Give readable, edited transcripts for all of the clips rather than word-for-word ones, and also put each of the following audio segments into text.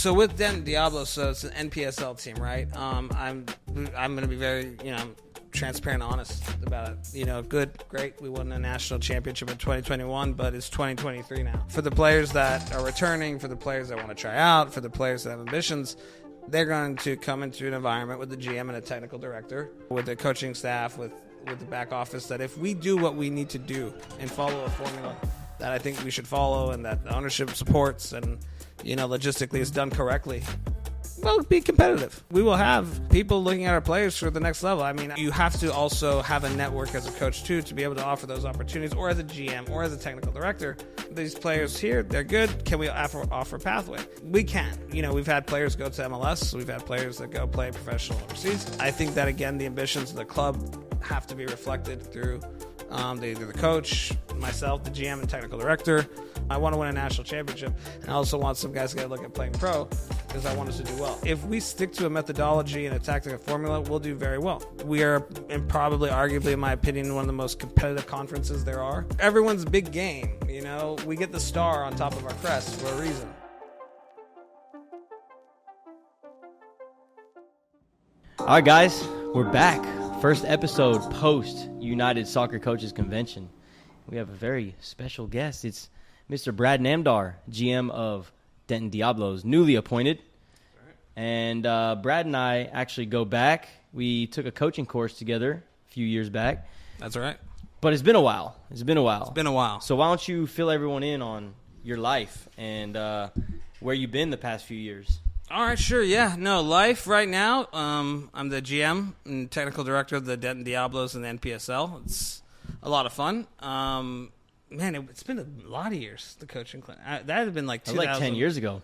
so with Denton Diablo, so it's an NPSL team, right? I'm gonna be very, transparent, honest about it. Good, great. We won a national championship in 2021, but it's 2023 now. For the players that are returning, for the players that want to try out, for the players that have ambitions, they're going to come into an environment with the GM and a technical director, with the coaching staff, with the back office, that if we do what we need to do and follow a formula that I think we should follow and that the ownership supports and, logistically is done correctly, well, be competitive. We will have people looking at our players for the next level. I mean, you have to also have a network as a coach, too, to be able to offer those opportunities, or as a GM, or as a technical director. These players here, they're good. Can we offer a pathway? We can. We've had players go to MLS. We've had players that go play professional overseas. I think that, again, the ambitions of the club have to be reflected through either the coach, myself, the GM, and technical director. I want to win a national championship, and I also want some guys to get a look at playing pro because I want us to do well. If we stick to a methodology and a tactical formula, we'll do very well. We are, and probably arguably, in my opinion, one of the most competitive conferences there are. Everyone's big game, we get the star on top of our crest for a reason. All right, guys, we're back. First episode post United Soccer Coaches Convention. We have a very special guest. It's Mr. Brad Namdar, GM of Denton Diablos, newly appointed. Right. And Brad and I actually go back. We took a coaching course together a few years back. That's all right. But it's been a while. So why don't you fill everyone in on your life and where you've been the past few years? All right, sure, yeah. No, life right now, I'm the GM and technical director of the Denton Diablos and the NPSL. It's a lot of fun. Man, it's been a lot of years, the coaching class. That had been like 2000. Like 10 years ago.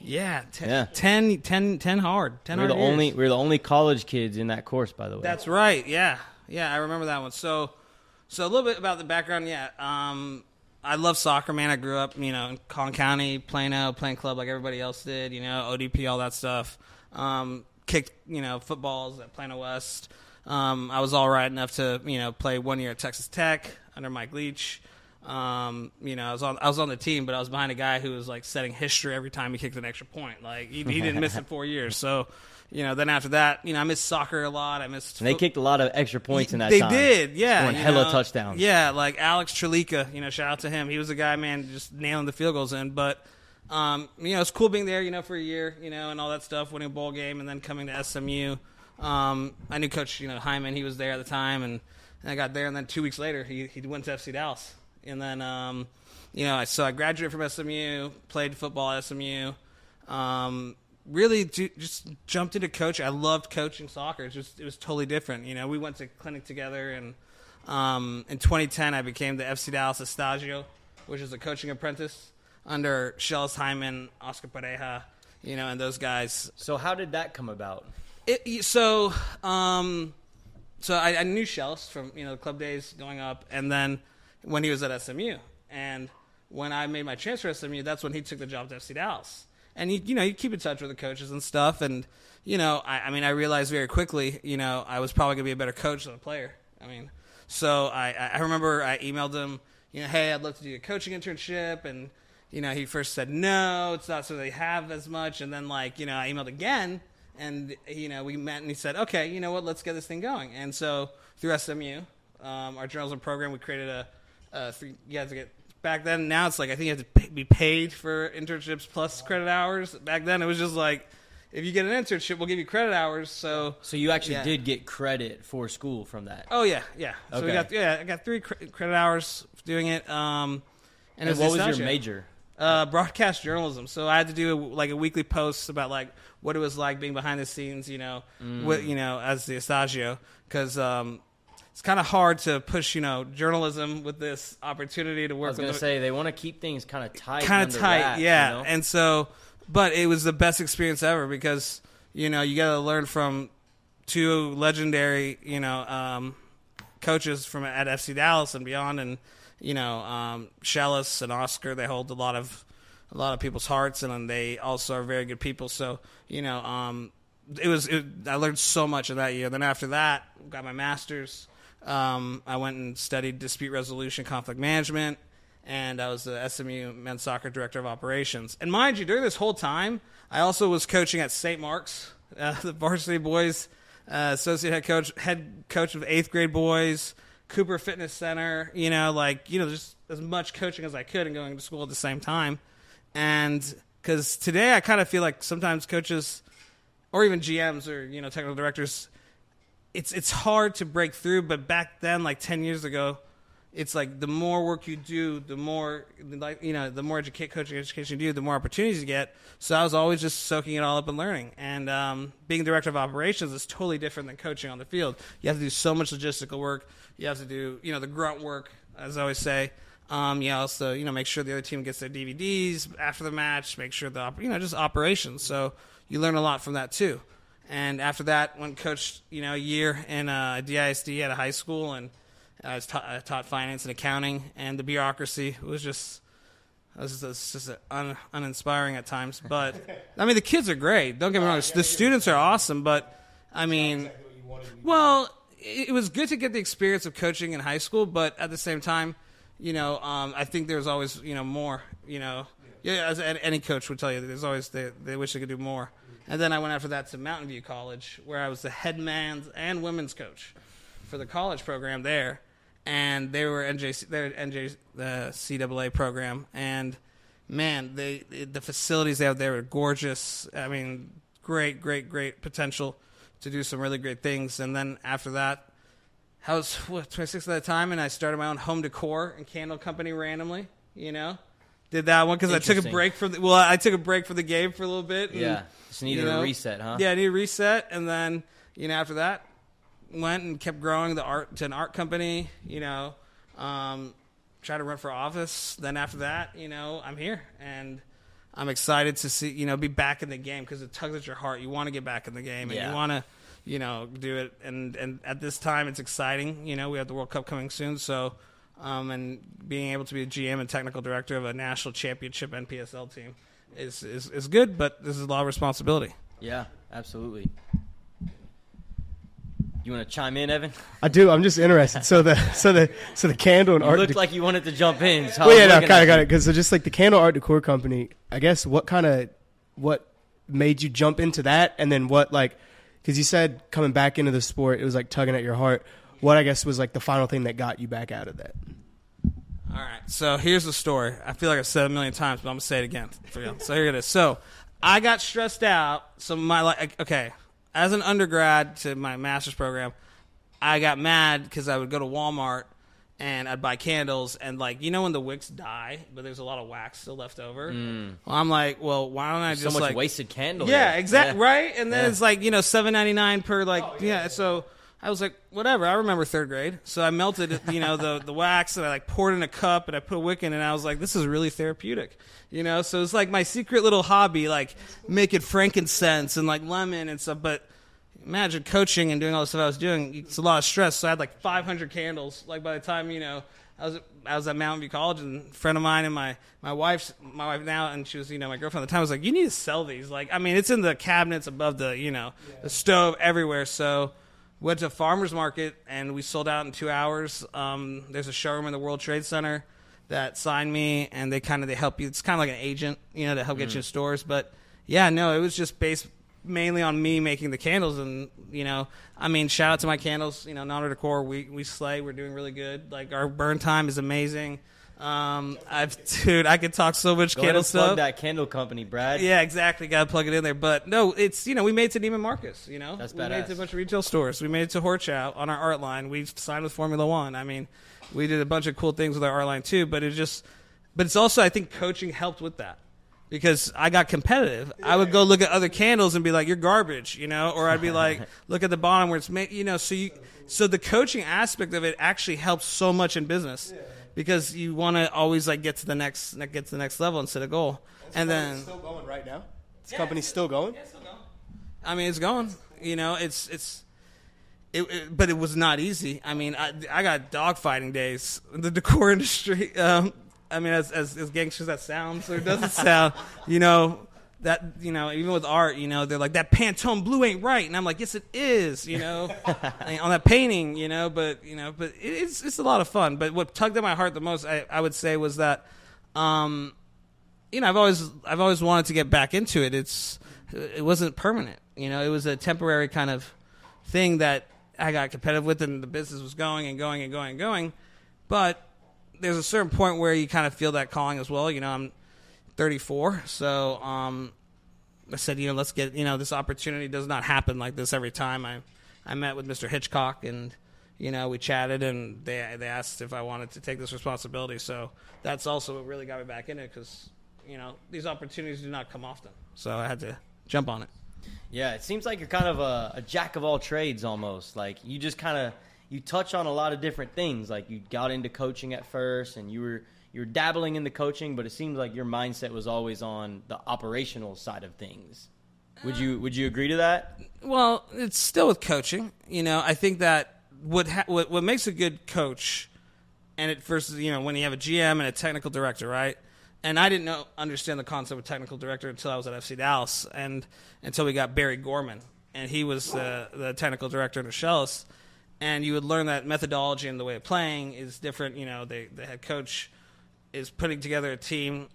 Yeah, 10 hard years. We're the only college kids in that course, by the way. That's right, yeah. Yeah, I remember that one. So a little bit about the background, yeah. I love soccer, man. I grew up, in Collin County, Plano, playing club like everybody else did, ODP, all that stuff. Kicked, footballs at Plano West. I was all right enough to, play 1 year at Texas Tech under Mike Leach. I was on the team, but I was behind a guy who was like setting history every time he kicked an extra point. Like he didn't miss it 4 years. So, then after that, I missed soccer a lot. They kicked a lot of extra points in that time. They did, yeah. Scoring hella touchdowns. Yeah, like Alex Chalika, shout out to him. He was a guy, man, just nailing the field goals in. But, it's cool being there, for a year, and all that stuff, winning a bowl game and then coming to SMU. I knew Coach, Hyman. He was there at the time, and I got there. And then 2 weeks later, he went to FC Dallas. And then, I graduated from SMU, played football at SMU, really just jumped into coaching. I loved coaching soccer. It was totally different. We went to clinic together, and in 2010, I became the FC Dallas Estagio, which is a coaching apprentice under Shells Hyndman, Oscar Pareja, and those guys. So how did that come about? I knew Shells from, the club days going up, and then when he was at SMU. And when I made my transfer to SMU, that's when he took the job to FC Dallas. And, you keep in touch with the coaches and stuff. And, I realized very quickly, I was probably going to be a better coach than a player. I remember I emailed him, hey, I'd love to do a coaching internship. And, he first said, no, it's not so they have as much. And then, I emailed again. And, we met, and he said, okay, you know what, let's get this thing going. And so through SMU, our journalism program, we created a you have to get back then. Now it's like I think you have to be paid for internships plus credit hours. Back then it was just like, if you get an internship, we'll give you credit hours. So you actually did get credit for school from that. Oh yeah. Okay. So we got I got 3 credit hours doing it. And what was your major? Broadcast journalism. So I had to do a weekly post about what it was like being behind the scenes. As the Estagio, because it's kind of hard to push, journalism with this opportunity to work. I was going to say, they want to keep things kind of tight. Yeah. And so, but it was the best experience ever because, you got to learn from 2 legendary, coaches from at FC Dallas and beyond. And, Schellas and Oscar, they hold a lot of people's hearts, and they also are very good people. So, I learned so much of that year. Then after that, got my master's. I went and studied dispute resolution, conflict management, and I was the SMU men's soccer director of operations. And mind you, during this whole time, I also was coaching at St. Mark's, the varsity boys, associate head coach of 8th grade boys, Cooper Fitness Center, just as much coaching as I could and going to school at the same time. And because today I kind of feel like sometimes coaches or even GMs or, technical directors, it's hard to break through. But back then, like 10 years ago, it's like the more work you do, the more coaching education you do, the more opportunities you get. So I was always just soaking it all up and learning. And being director of operations is totally different than coaching on the field. You have to do so much logistical work. You have to do, the grunt work, as I always say. You also make sure the other team gets their DVDs after the match, make sure just operations. So you learn a lot from that too. And after that, went and coached, a year in DISD at a high school, and I taught finance and accounting, and the bureaucracy was just uninspiring at times. But I mean, the kids are great. Don't get me wrong. The students are awesome, but I mean, exactly what you wanted. Well, it was good to get the experience of coaching in high school, but at the same time, I think there's always, more, as any coach would tell you, there's always, they wish they could do more. And then I went after that to Mountain View College, where I was the head men's and women's coach for the college program there. And they were the NJCAA program. And man, the facilities they have there were gorgeous. I mean, great potential to do some really great things. And then after that, I was 26 at the time, and I started my own home decor and candle company randomly. Did that one because I took a break from the game for a little bit. And, yeah, just needed a reset, huh? Yeah, I needed a reset, and then after that, went and kept growing to an art company. Tried to run for office. Then after that, I'm here, and I'm excited to see be back in the game because it tugs at your heart. You want to get back in the game, and you want to. Do it. And at this time, it's exciting. We have the World Cup coming soon. So, and being able to be a GM and technical director of a national championship NPSL team is good, but this is a lot of responsibility. Yeah, absolutely. You want to chime in, Evan? I do. I'm just interested. So the candle and art. You looked like you wanted to jump in. So well, yeah, no, kind of got it. Because just like the candle art decor company, I guess what made you jump into that, and then what like. Because you said coming back into the sport, it was like tugging at your heart. What, I guess, was like the final thing that got you back out of that? All right. So here's the story. I feel like I've said it a million times, but I'm going to say it again. For real. So here it is. So I got stressed out. So as an undergrad to my master's program, I got mad because I would go to Walmart and I'd buy candles. And when the wicks die, but there's a lot of wax still left over. Mm. Well, I'm like, well, why don't I there's just so much wasted candle? Yeah, exactly. Yeah. Right. And then it's $7.99 per So I was like, whatever. I remember third grade. So I melted, the wax, and I poured in a cup and I put a wick in, and I was like, this is really therapeutic. So it's my secret little hobby, making frankincense and lemon and stuff. But imagine coaching and doing all the stuff I was doing. It's a lot of stress. So I had 500 candles. By the time I was at Mountain View College, and a friend of mine and my wife now, and she was my girlfriend at the time, was like, you need to sell these. It's in the cabinets above the the stove everywhere. So went to a farmer's market and we sold out in 2 hours. There's a showroom in the World Trade Center that signed me, and they help you. It's kind of like an agent to help get you in stores. But it was just based mainly on me making the candles, and shout out to my candles, Honor Decor, we slay, we're doing really good. Our burn time is amazing. I could talk so much Go candle ahead and stuff. Plug that candle company, Brad. Yeah, exactly. Got to plug it in there. But no, it's we made it to Neiman Marcus. That's badass. We made it to a bunch of retail stores. We made it to Horchow on our art line. We signed with Formula One. I mean, we did a bunch of cool things with our art line too. But it's also, I think, coaching helped with that. Because I got competitive. I would go look at other candles and be like, you're garbage, Or I'd be like, look at the bottom where it's made, So the coaching aspect of it actually helps so much in business. Because you want to always, get to the next level and set a goal. And then... It's still going right now? This company's still going? Yeah, it's still going. I mean, it's going. But it was not easy. I mean, I got dogfighting days. The decor industry... as gangster as that sounds, or doesn't sound, that, you know, even with art, you know, they're like, that Pantone blue ain't right. And I'm like, yes, it is, you know, on that painting, you know, but it's a lot of fun. But what tugged at my heart the most, I would say, was that, you know, I've always wanted to get back into it. It wasn't permanent, you know, it was a temporary kind of thing that I got competitive with, and the business was going and going and going and going. But there's a certain point where you kind of feel that calling as well. You know, I'm 34, so I said, you know, let's get, you know, this opportunity does not happen like this every time. I met with Mr. Hitchcock, and, you know, we chatted, and they asked if I wanted to take this responsibility. So that's also what really got me back in it, because, you know, these opportunities do not come often. So I had to jump on it. Yeah, it seems like you're kind of a jack of all trades almost. Like, you just kind of, you touch on a lot of different things. Like, you got into coaching at first, and you were dabbling in the coaching, but it seems like your mindset was always on the operational side of things. Would you agree to that? Well, it's still with coaching. You know, I think that what makes a good coach, and it versus, you know, when you have a GM and a technical director, right? And I didn't understand the concept of technical director until I was at FC Dallas, and until we got Barry Gorman, and he was the technical director in the Shells. And you would learn that methodology and the way of playing is different. You know, the head coach is putting together a team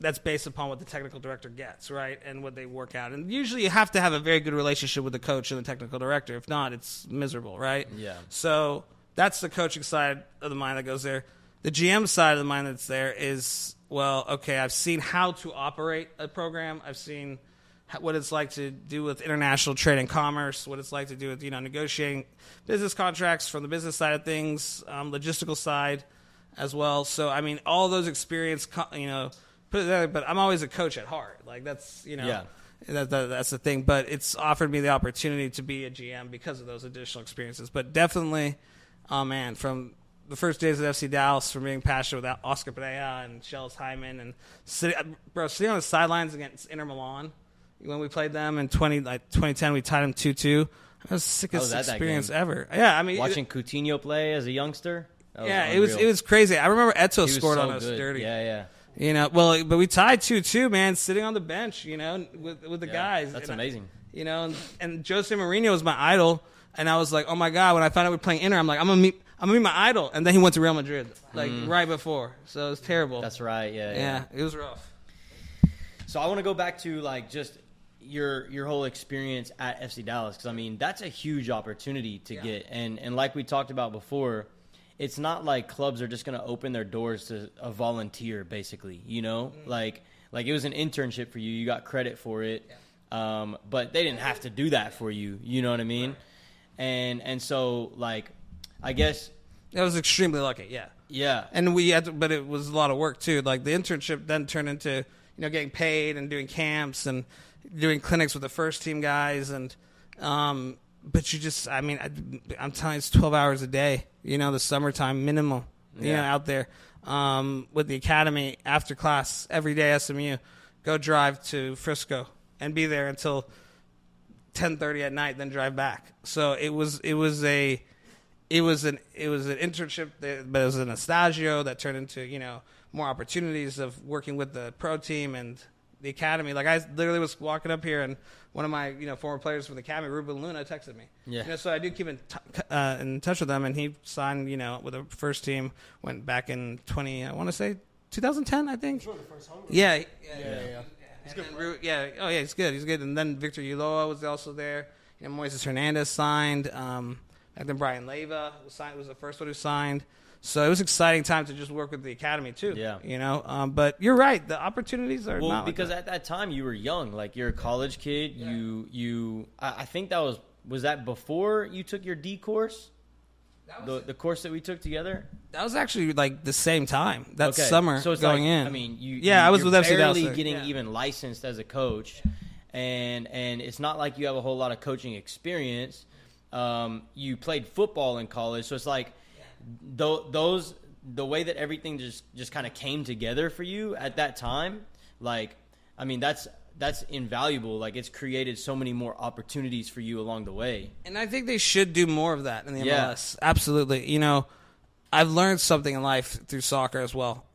that's based upon what the technical director gets, right, and what they work out. And usually you have to have a very good relationship with the coach and the technical director. If not, it's miserable, right? Yeah. So that's the coaching side of the mind that goes there. The GM side of the mind that's there is, well, okay, I've seen how to operate a program. I've seen what it's like to do with international trade and commerce, what it's like to do with, you know, negotiating business contracts from the business side of things, logistical side, as well. So, I mean, all those experience, you know, put it there, but I'm always a coach at heart. Like, that's, you know, yeah, that's the thing. But it's offered me the opportunity to be a GM because of those additional experiences. But definitely, oh man, from the first days at FC Dallas, from being passionate with Oscar Pareja and Shells Hyndman, and sitting on the sidelines against Inter Milan when we played them in 2010, we tied them 2-2. That was the sickest experience ever. Yeah, I mean, watching Coutinho play as a youngster. Yeah, unreal. It was crazy. I remember Eto scored so on us good. Dirty. Yeah. You know, well, but we tied 2-2, man, sitting on the bench, you know, with the guys. That's amazing. You know, and Jose Mourinho was my idol, and I was like, oh my god, when I found out we were playing Inter, I'm like, I'm gonna meet my idol, and then he went to Real Madrid like right before, so it was terrible. That's right. Yeah, it was rough. So I want to go back to like just your whole experience at FC Dallas, because I mean that's a huge opportunity to get, and like we talked about before. It's not like clubs are just going to open their doors to a volunteer, basically, you know, like it was an internship for you. You got credit for it, but they didn't have to do that for you. You know what I mean? Right. And so like, I guess that was extremely lucky. Yeah. Yeah. And we had to, but it was a lot of work too. Like the internship then turned into, you know, getting paid and doing camps and doing clinics with the first team guys. And, but you just, I mean, I'm telling you, it's 12 hours a day, you know, the summertime minimal, you know, out there with the academy after class every day, SMU, go drive to Frisco and be there until 10:30 at night, then drive back. So it was an internship, but it was an estagio that turned into, you know, more opportunities of working with the pro team and the academy. Like I literally was walking up here, and one of my, you know, former players from the academy, Ruben Luna, texted me. Yeah. You know, so I do keep in touch with them, and he signed, you know, with the first team. Went back in 2010, I think. Sure, the first home. Yeah. He's good. He's good. And then Victor Ulloa was also there. You know, Moises Hernandez signed. And then Brian Leyva was the first one who signed. So it was an exciting time to just work with the academy too. Yeah, you know. But you're right; the opportunities are not because like that. At that time you were young, like you're a college kid. Yeah. You. I think that was that before you took your D course, that was the course that we took together. That was actually like the same time that summer. So it's going like, in. I mean, I was with FC Dallas. Barely getting even licensed as a coach, and it's not like you have a whole lot of coaching experience. You played football in college, so it's like. The way that everything just kind of came together for you at that time, like, I mean, that's invaluable. Like, it's created so many more opportunities for you along the way. And I think they should do more of that in the MLS. Absolutely. You know, I've learned something in life through soccer as well.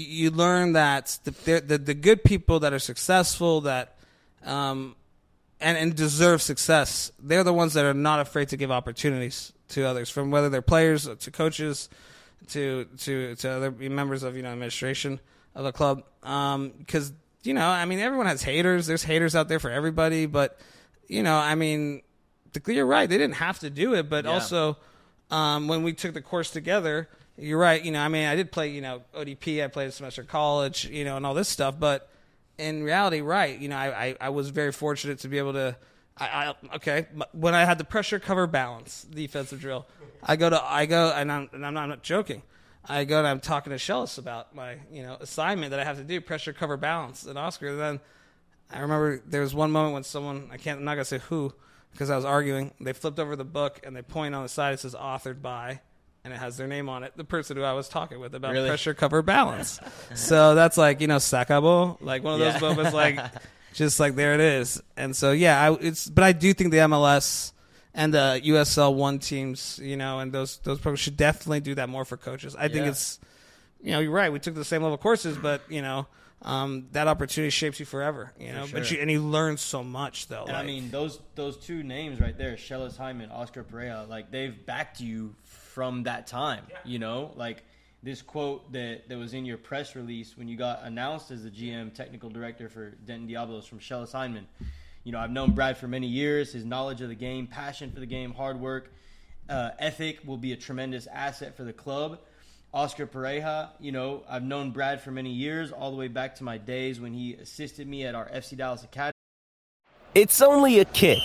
you learn that the good people that are successful, that and deserve success, they're the ones that are not afraid to give opportunities to others, from whether they're players to coaches to other members of, you know, administration of the club. Because, you know, I mean, everyone has haters. There's haters out there for everybody. But, you know, I mean, you're right. They didn't have to do it. But also, when we took the course together, you're right. You know, I mean, I did play, you know, ODP. I played a semester of college, you know, and all this stuff. But in reality, right, you know, I was very fortunate to be able to, okay, when I had the pressure cover balance defensive drill, I'm not joking. I'm talking to Shellas about my, you know, assignment that I have to do, pressure cover balance, and Oscar. And then I remember there was one moment when someone, I'm not gonna say who, because I was arguing. They flipped over the book and they point on the side. It says authored by, and it has their name on it. The person who I was talking with about pressure cover balance. So that's like, you know, sacabo, like one of those moments, like just like there it is. And so but I do think the MLS and the USL one teams, you know, and those programs should definitely do that more for coaches. I think it's, you know, you're right. We took the same level courses, but, you know, that opportunity shapes you forever, you know. Sure. But you learn so much, though. And like, I mean, those two names right there, Shellas Hyndman, Oscar Pareja, like they've backed you from that time, you know. Like this quote that was in your press release when you got announced as the GM technical director for Denton Diablos from Shellas Hyndman. You know, I've known Brad for many years. His knowledge of the game, passion for the game, hard work, ethic will be a tremendous asset for the club. Oscar Pareja, you know, I've known Brad for many years, all the way back to my days when he assisted me at our FC Dallas Academy. It's only a kick.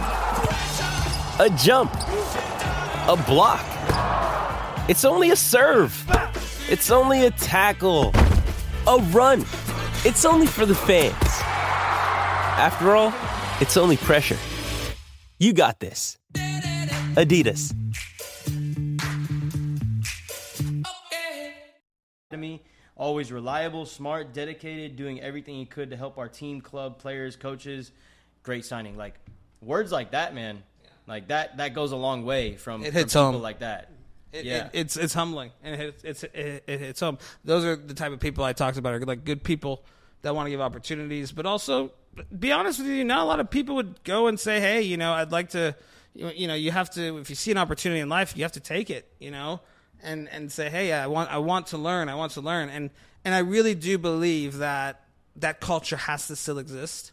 A jump. A block. It's only a serve. It's only a tackle. A run. It's only for the fans. After all, it's only pressure. You got this. Adidas. Always reliable, smart, dedicated, doing everything he could to help our team, club, players, coaches. Great signing. Like, words like that, man. Like, that goes a long way from people like that. It's humbling, and it hits home. Those are the type of people I talked about, are like good people that want to give opportunities, but also, be honest with you, not a lot of people would go and say, hey, you know, I'd like to, you know, you have to, if you see an opportunity in life, you have to take it, you know, and say, hey, I want to learn. And I really do believe that culture has to still exist,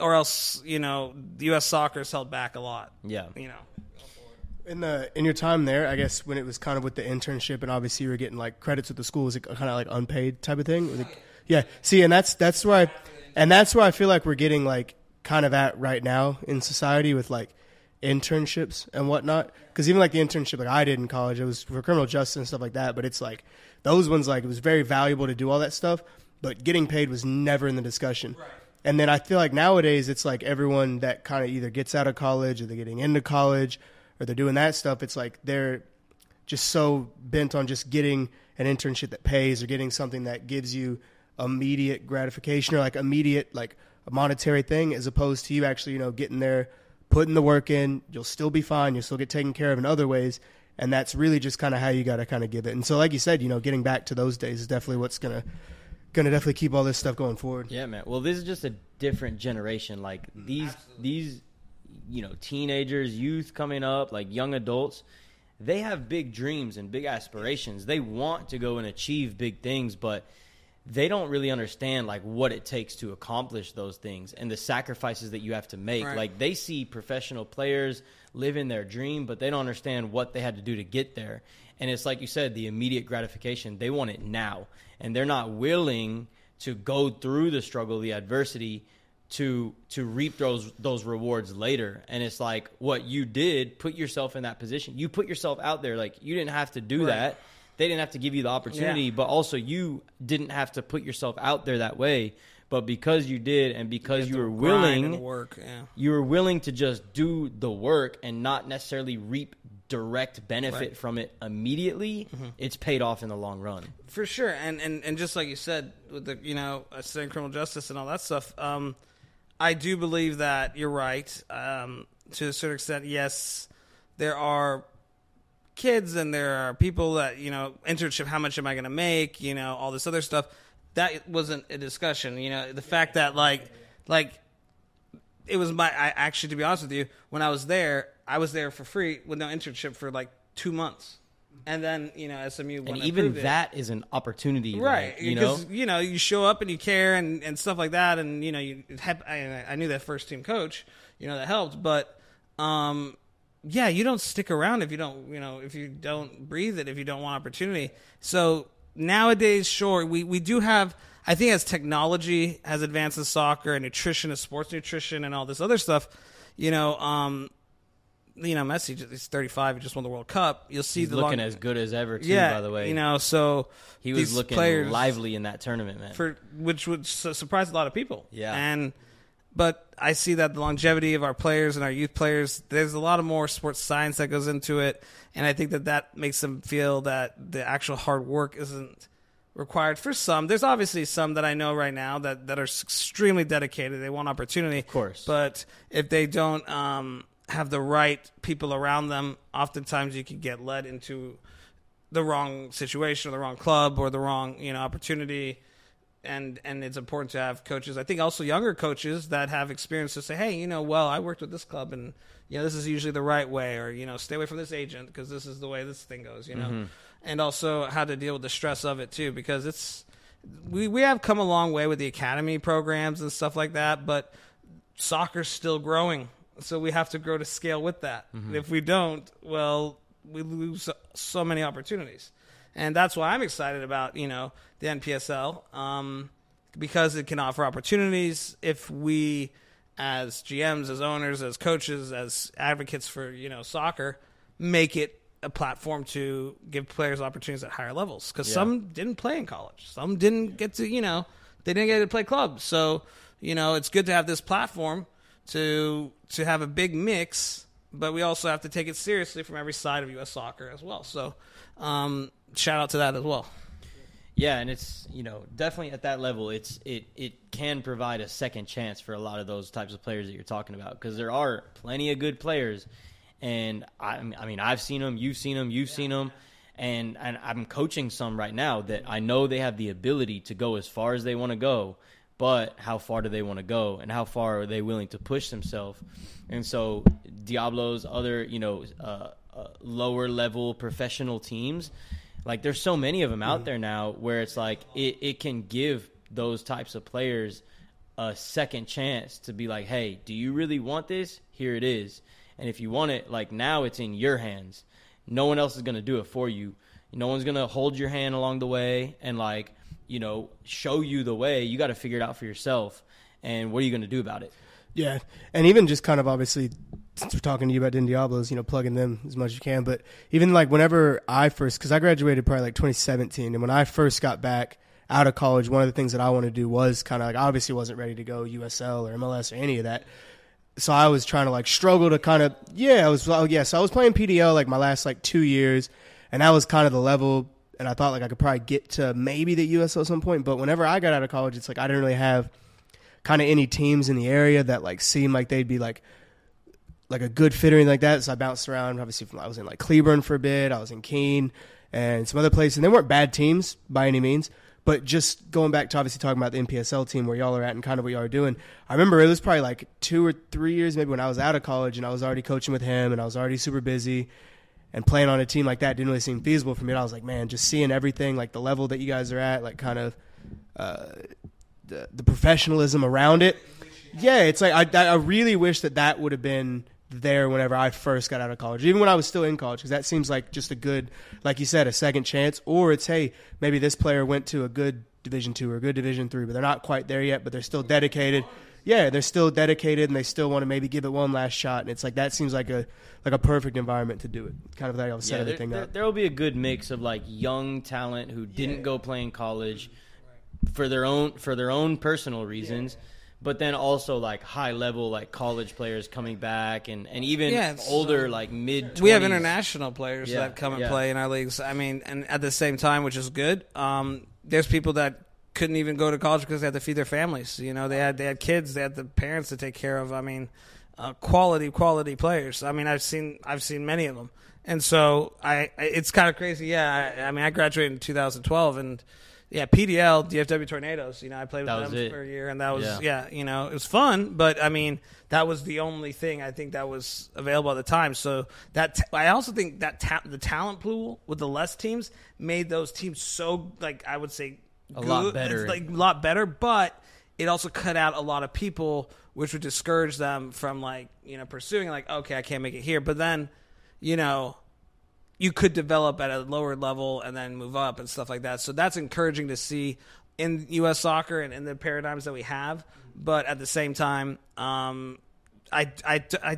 or else, you know, U.S. soccer is held back a lot. Yeah. You know. In your time there, I guess when it was kind of with the internship, and obviously you were getting like credits with the school, was it kind of like unpaid type of thing? See, and that's where I feel like we're getting like kind of at right now in society with like internships and whatnot. Because even like the internship like I did in college, it was for criminal justice and stuff like that. But it's like those ones, like it was very valuable to do all that stuff, but getting paid was never in the discussion. Right. And then I feel like nowadays it's like everyone that kind of either gets out of college or they're getting into college or they're doing that stuff. It's like they're just so bent on just getting an internship that pays or getting something that gives you immediate gratification or like immediate like a monetary thing, as opposed to you actually, you know, getting there, putting the work in. You'll still be fine. You'll still get taken care of in other ways. And that's really just kind of how you got to kind of give it. And so, like you said, you know, getting back to those days is definitely what's going to definitely keep all this stuff going forward. Yeah, man. Well, this is just a different generation. Like these, you know, teenagers, youth coming up, like young adults, they have big dreams and big aspirations. They want to go and achieve big things, but they don't really understand like what it takes to accomplish those things and the sacrifices that you have to make. Right. Like they see professional players living their dream, but they don't understand what they had to do to get there. And it's like you said, the immediate gratification, they want it now. And they're not willing to go through the struggle, the adversity, to reap those rewards later. And it's like what you did, put yourself in that position. You put yourself out there. Like you didn't have to do that. They didn't have to give you the opportunity, but also you didn't have to put yourself out there that way. But because you did, and because you were willing, work, you were willing to just do the work and not necessarily reap direct benefit from it immediately, it's paid off in the long run. For sure. And just like you said, with the, you know, studying criminal justice and all that stuff, I do believe that you're right. To a certain extent, yes, there are kids and there are people that, you know, internship, how much am I going to make, you know, all this other stuff. That wasn't a discussion, you know, the fact that like it was I actually, to be honest with you, when I was there for free with no internship for like 2 months. And then, you know, SMU went. And even that is an opportunity. Right. Because, you know, you show up and you care and stuff like that. And, you know, I knew that first team coach, you know, that helped. But, yeah, you don't stick around if you don't, you know, if you don't breathe it, if you don't want opportunity. So nowadays, sure, we do have, I think as technology has advanced in soccer and nutrition, and sports nutrition and all this other stuff, you know, Messi, he's 35. He just won the World Cup. You'll see he's looking as good as ever, too. Yeah, by the way, you know, so he was looking lively in that tournament, man. Which would surprise a lot of people. Yeah, but I see that the longevity of our players and our youth players. There's a lot of more sports science that goes into it, and I think that makes them feel that the actual hard work isn't required for some. There's obviously some that I know right now that are extremely dedicated. They want opportunity, of course, but if they don't. Have the right people around them, oftentimes you can get led into the wrong situation or the wrong club or the wrong, you know, opportunity. And it's important to have coaches. I think also younger coaches that have experience to say, hey, you know, well, I worked with this club and, you know, this is usually the right way, or, you know, stay away from this agent because this is the way this thing goes, you know. Mm-hmm. And also how to deal with the stress of it too, because we have come a long way with the academy programs and stuff like that, but soccer's still growing. So we have to grow to scale with that. Mm-hmm. If we don't, well, we lose so many opportunities. And that's why I'm excited about, you know, the NPSL, because it can offer opportunities if we, as GMs, as owners, as coaches, as advocates for, you know, soccer, make it a platform to give players opportunities at higher levels. Because some didn't play in college. Some didn't get to, you know, they didn't get to play clubs. So, you know, it's good to have this platform to have a big mix, but we also have to take it seriously from every side of U.S. soccer as well. So shout out to that as well. Yeah, and it's, you know, definitely at that level, it can provide a second chance for a lot of those types of players that you're talking about, because there are plenty of good players, and I mean, I've seen them, you've seen them, seen them, and I'm coaching some right now that I know they have the ability to go as far as they want to go. But how far do they want to go, and how far are they willing to push themselves? And so Diablo's other, you know, lower level professional teams, like there's so many of them out there now where it's like it can give those types of players a second chance to be like, hey, do you really want this? Here it is. And if you want it, like now it's in your hands. No one else is going to do it for you. No one's going to hold your hand along the way and like, you know, show you the way. You got to figure it out for yourself, and what are you going to do about it? Yeah, and even just kind of obviously, since we're talking to you about Denton Diablos, you know, plugging them as much as you can, but even like whenever I first, because I graduated probably like 2017, and when I first got back out of college, one of the things that I wanted to do was kind of like, obviously wasn't ready to go USL or MLS or any of that, so I was trying to like struggle to kind of, so I was playing PDL like my last like 2 years, and that was kind of the level. And I thought, like, I could probably get to maybe the USL at some point. But whenever I got out of college, it's like I didn't really have kind of any teams in the area that, like, seemed like they'd be, like a good fit or anything like that. So I bounced around. Obviously, I was in, like, Cleburne for a bit. I was in Keene and some other places. And they weren't bad teams by any means. But just going back to obviously talking about the NPSL team where y'all are at and kind of what y'all are doing, I remember it was probably, like, 2 or 3 years maybe when I was out of college and I was already coaching with him and I was already super busy. And playing on a team like that didn't really seem feasible for me. And I was like, man, just seeing everything, like the level that you guys are at, like kind of the professionalism around it. Yeah, it's like I really wish that would have been there whenever I first got out of college, even when I was still in college, because that seems like just a good, like you said, a second chance. Or it's, hey, maybe this player went to a good Division II or a good Division III, but they're not quite there yet, but they're still dedicated. Yeah, they're still dedicated, and they still want to maybe give it one last shot. And it's like that seems like a perfect environment to do it. Kind of like I'll set everything up. There will be a good mix of like young talent who didn't go play in college for their own personal reasons, but then also like high level like college players coming back and even older like mid-20s. We have international players that come and play in our leagues. I mean, and at the same time, which is good. There's people that couldn't even go to college because they had to feed their families. You know, they had kids, they had the parents to take care of. I mean, quality players. I mean, I've seen many of them, And so it's kind of crazy. Yeah, I mean, I graduated in 2012, and yeah, PDL, DFW Tornadoes. You know, I played with them for a year, and that was you know, it was fun. But I mean, that was the only thing I think that was available at the time. So that I also think that the talent pool with the less teams made those teams so, like, I would say lot better, like a lot better. But it also cut out a lot of people, which would discourage them from, like, you know, pursuing, like, okay, I can't make it here. But then, you know, you could develop at a lower level and then move up and stuff like that. So that's encouraging to see in U.S. soccer and in the paradigms that we have. But at the same time, I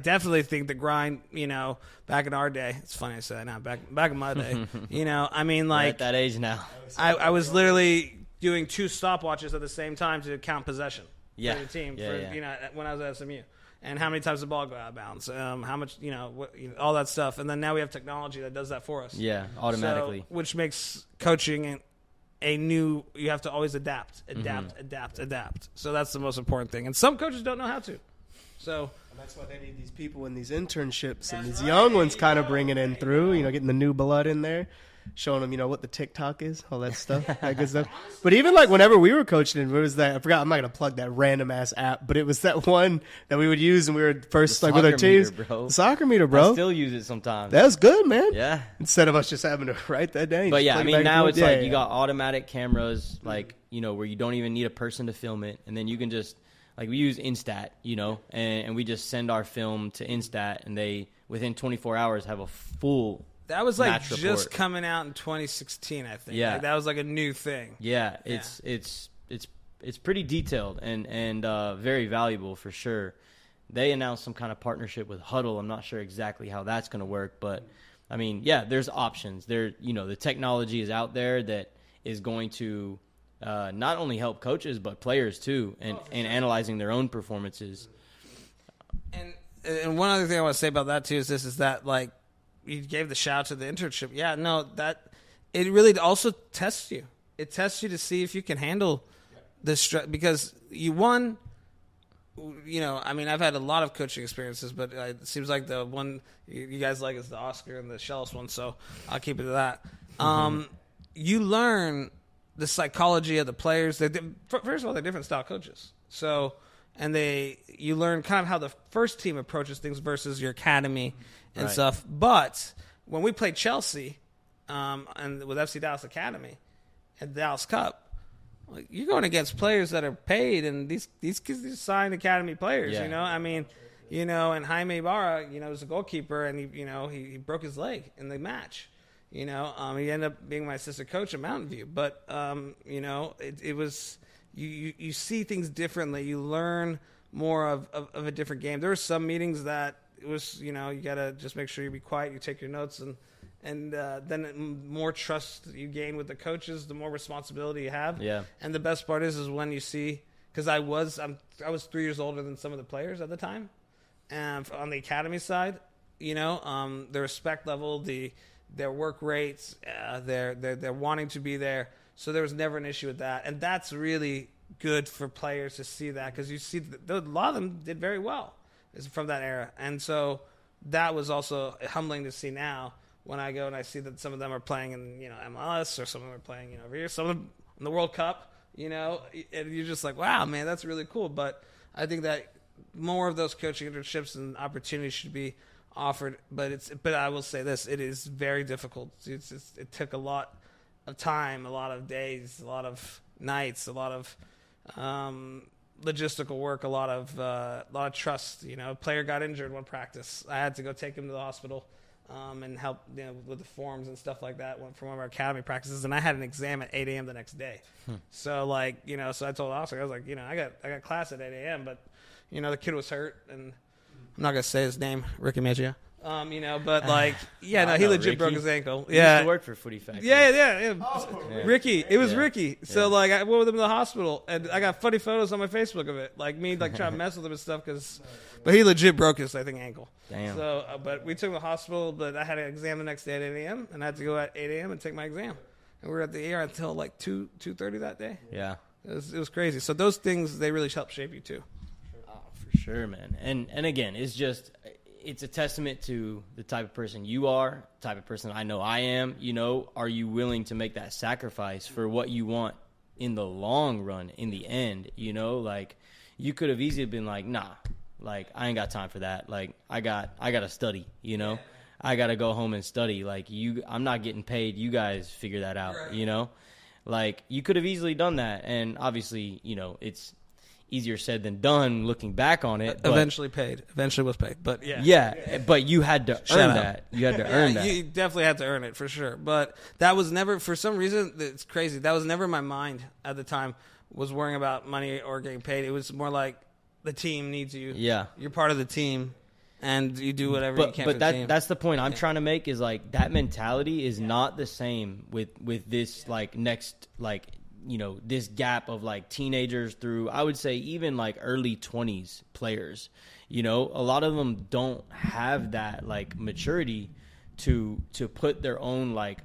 definitely think the grind, you know, back in our day, it's funny I say that now, back in my day, you know, I mean, like, we're at that age now. I was literally doing two stopwatches at the same time to count possession for the team, you know, when I was at SMU. And how many times the ball go out of bounds? How much, you know, all that stuff. And then now we have technology that does that for us. Yeah, automatically. So, which makes coaching a new, you have to always adapt. So that's the most important thing. And some coaches don't know how to. So. And that's why they need these people in these internships and these young ones kind of bringing in through, you know, getting the new blood in there. Showing them, you know, what the TikTok is, all that stuff, that good stuff. But even, like, whenever we were coaching, it was that, I forgot, I'm not going to plug that random-ass app, but it was that one that we would use when we were first, like, with our teams. The Soccer Meter, bro. I still use it sometimes. That's good, man. Yeah. Instead of us just having to write that down. But, yeah, I mean, now it's like you got automatic cameras, like, you know, where you don't even need a person to film it, and then you can just, like, we use Instat, you know, and we just send our film to Instat, and they, within 24 hours, have a full That was, like, just report. Coming out in 2016, I think. Yeah. Like, that was, like, a new thing. Yeah. It's pretty detailed and very valuable for sure. They announced some kind of partnership with Huddle. I'm not sure exactly how that's going to work. But, I mean, yeah, there's options. There, you know, the technology is out there that is going to not only help coaches but players, too, and analyzing their own performances. And one other thing I want to say about that, too, is this is that, like, you gave the shout to the internship. Yeah, no, that it really also tests you. It tests you to see if you can handle the stress because you know, I mean, I've had a lot of coaching experiences, but it seems like the one you guys like is the Oscar and the Shells one, so I'll keep it to that. You learn the psychology of the players. First of all, they're different style coaches. So, and you learn kind of how the first team approaches things versus your academy and stuff. But when we played Chelsea and with FC Dallas Academy at the Dallas Cup, like, you're going against players that are paid, and these kids are signed academy players, you know? I mean, you know, and Jaime Ibarra, you know, was a goalkeeper, and, he broke his leg in the match. You know, he ended up being my assistant coach at Mountain View. But, you know, it was – You see things differently. You learn more of a different game. There were some meetings that it was, you know, you got to just make sure you be quiet, you take your notes, and then more trust you gain with the coaches, the more responsibility you have. Yeah. And the best part is when you see, because I was 3 years older than some of the players at the time, and on the academy side, you know, the respect level, their work rates, their wanting to be there. So there was never an issue with that. And that's really good for players to see that because you see a lot of them did very well from that era. And so that was also humbling to see now when I go and I see that some of them are playing in, you know, MLS or some of them are playing, you know, over here, some of them in the World Cup, you know, and you're just like, wow, man, that's really cool. But I think that more of those coaching internships and opportunities should be offered. But I will say this, it is very difficult. It took a lot of time, a lot of days, a lot of nights, a lot of logistical work, a lot of trust. You know, a player got injured one practice. I had to go take him to the hospital and help, you know, with the forms and stuff like that from one of our academy practices. And I had an exam at 8 a.m. the next day. So, like, you know, so I told Oscar, I was like, you know, I got class at 8 a.m. But, you know, the kid was hurt, and I'm not gonna say his name, Ricky Maggio. You know, but, like, yeah, no, he legit broke his ankle. Yeah. He used to work for Footy Factory. Yeah. Ricky. It was Ricky. So, like, I went with him to the hospital, and I got funny photos on my Facebook of it. Like, me, like, trying to mess with him and stuff, because, but he legit broke his, I think, ankle. Damn. So, but we took him to the hospital, but I had an exam the next day at 8 a.m., and I had to go at 8 a.m. and take my exam. And we were at the ER until, like, 2:30 that day. Yeah. It was crazy. So, those things, they really help shape you, too. Oh, for sure, man. And again, it's just... it's a testament to the type of person you are, the type of person I know I am. You know, are you willing to make that sacrifice for what you want in the long run, in the end? You know, like, you could have easily been like, nah, like, I ain't got time for that. Like, I gotta study, you know? I gotta go home and study. Like, I'm not getting paid. You guys figure that out, right. You know? Like, you could have easily done that. And obviously, you know, it's easier said than done looking back on it. But eventually was paid. But yeah, but you had to earn that. You had to earn that. You definitely had to earn it, for sure. But that was never, for some reason, it's crazy, that was never my mind at the time, was worrying about money or getting paid. It was more like the team needs you. Yeah. You're part of the team. And you do whatever you can for the team. But that's the point I'm trying to make, is like that mentality is not the same with this like next, like, you know, this gap of like teenagers through, I would say, even like early 20s players. You know, a lot of them don't have that like maturity to put their own like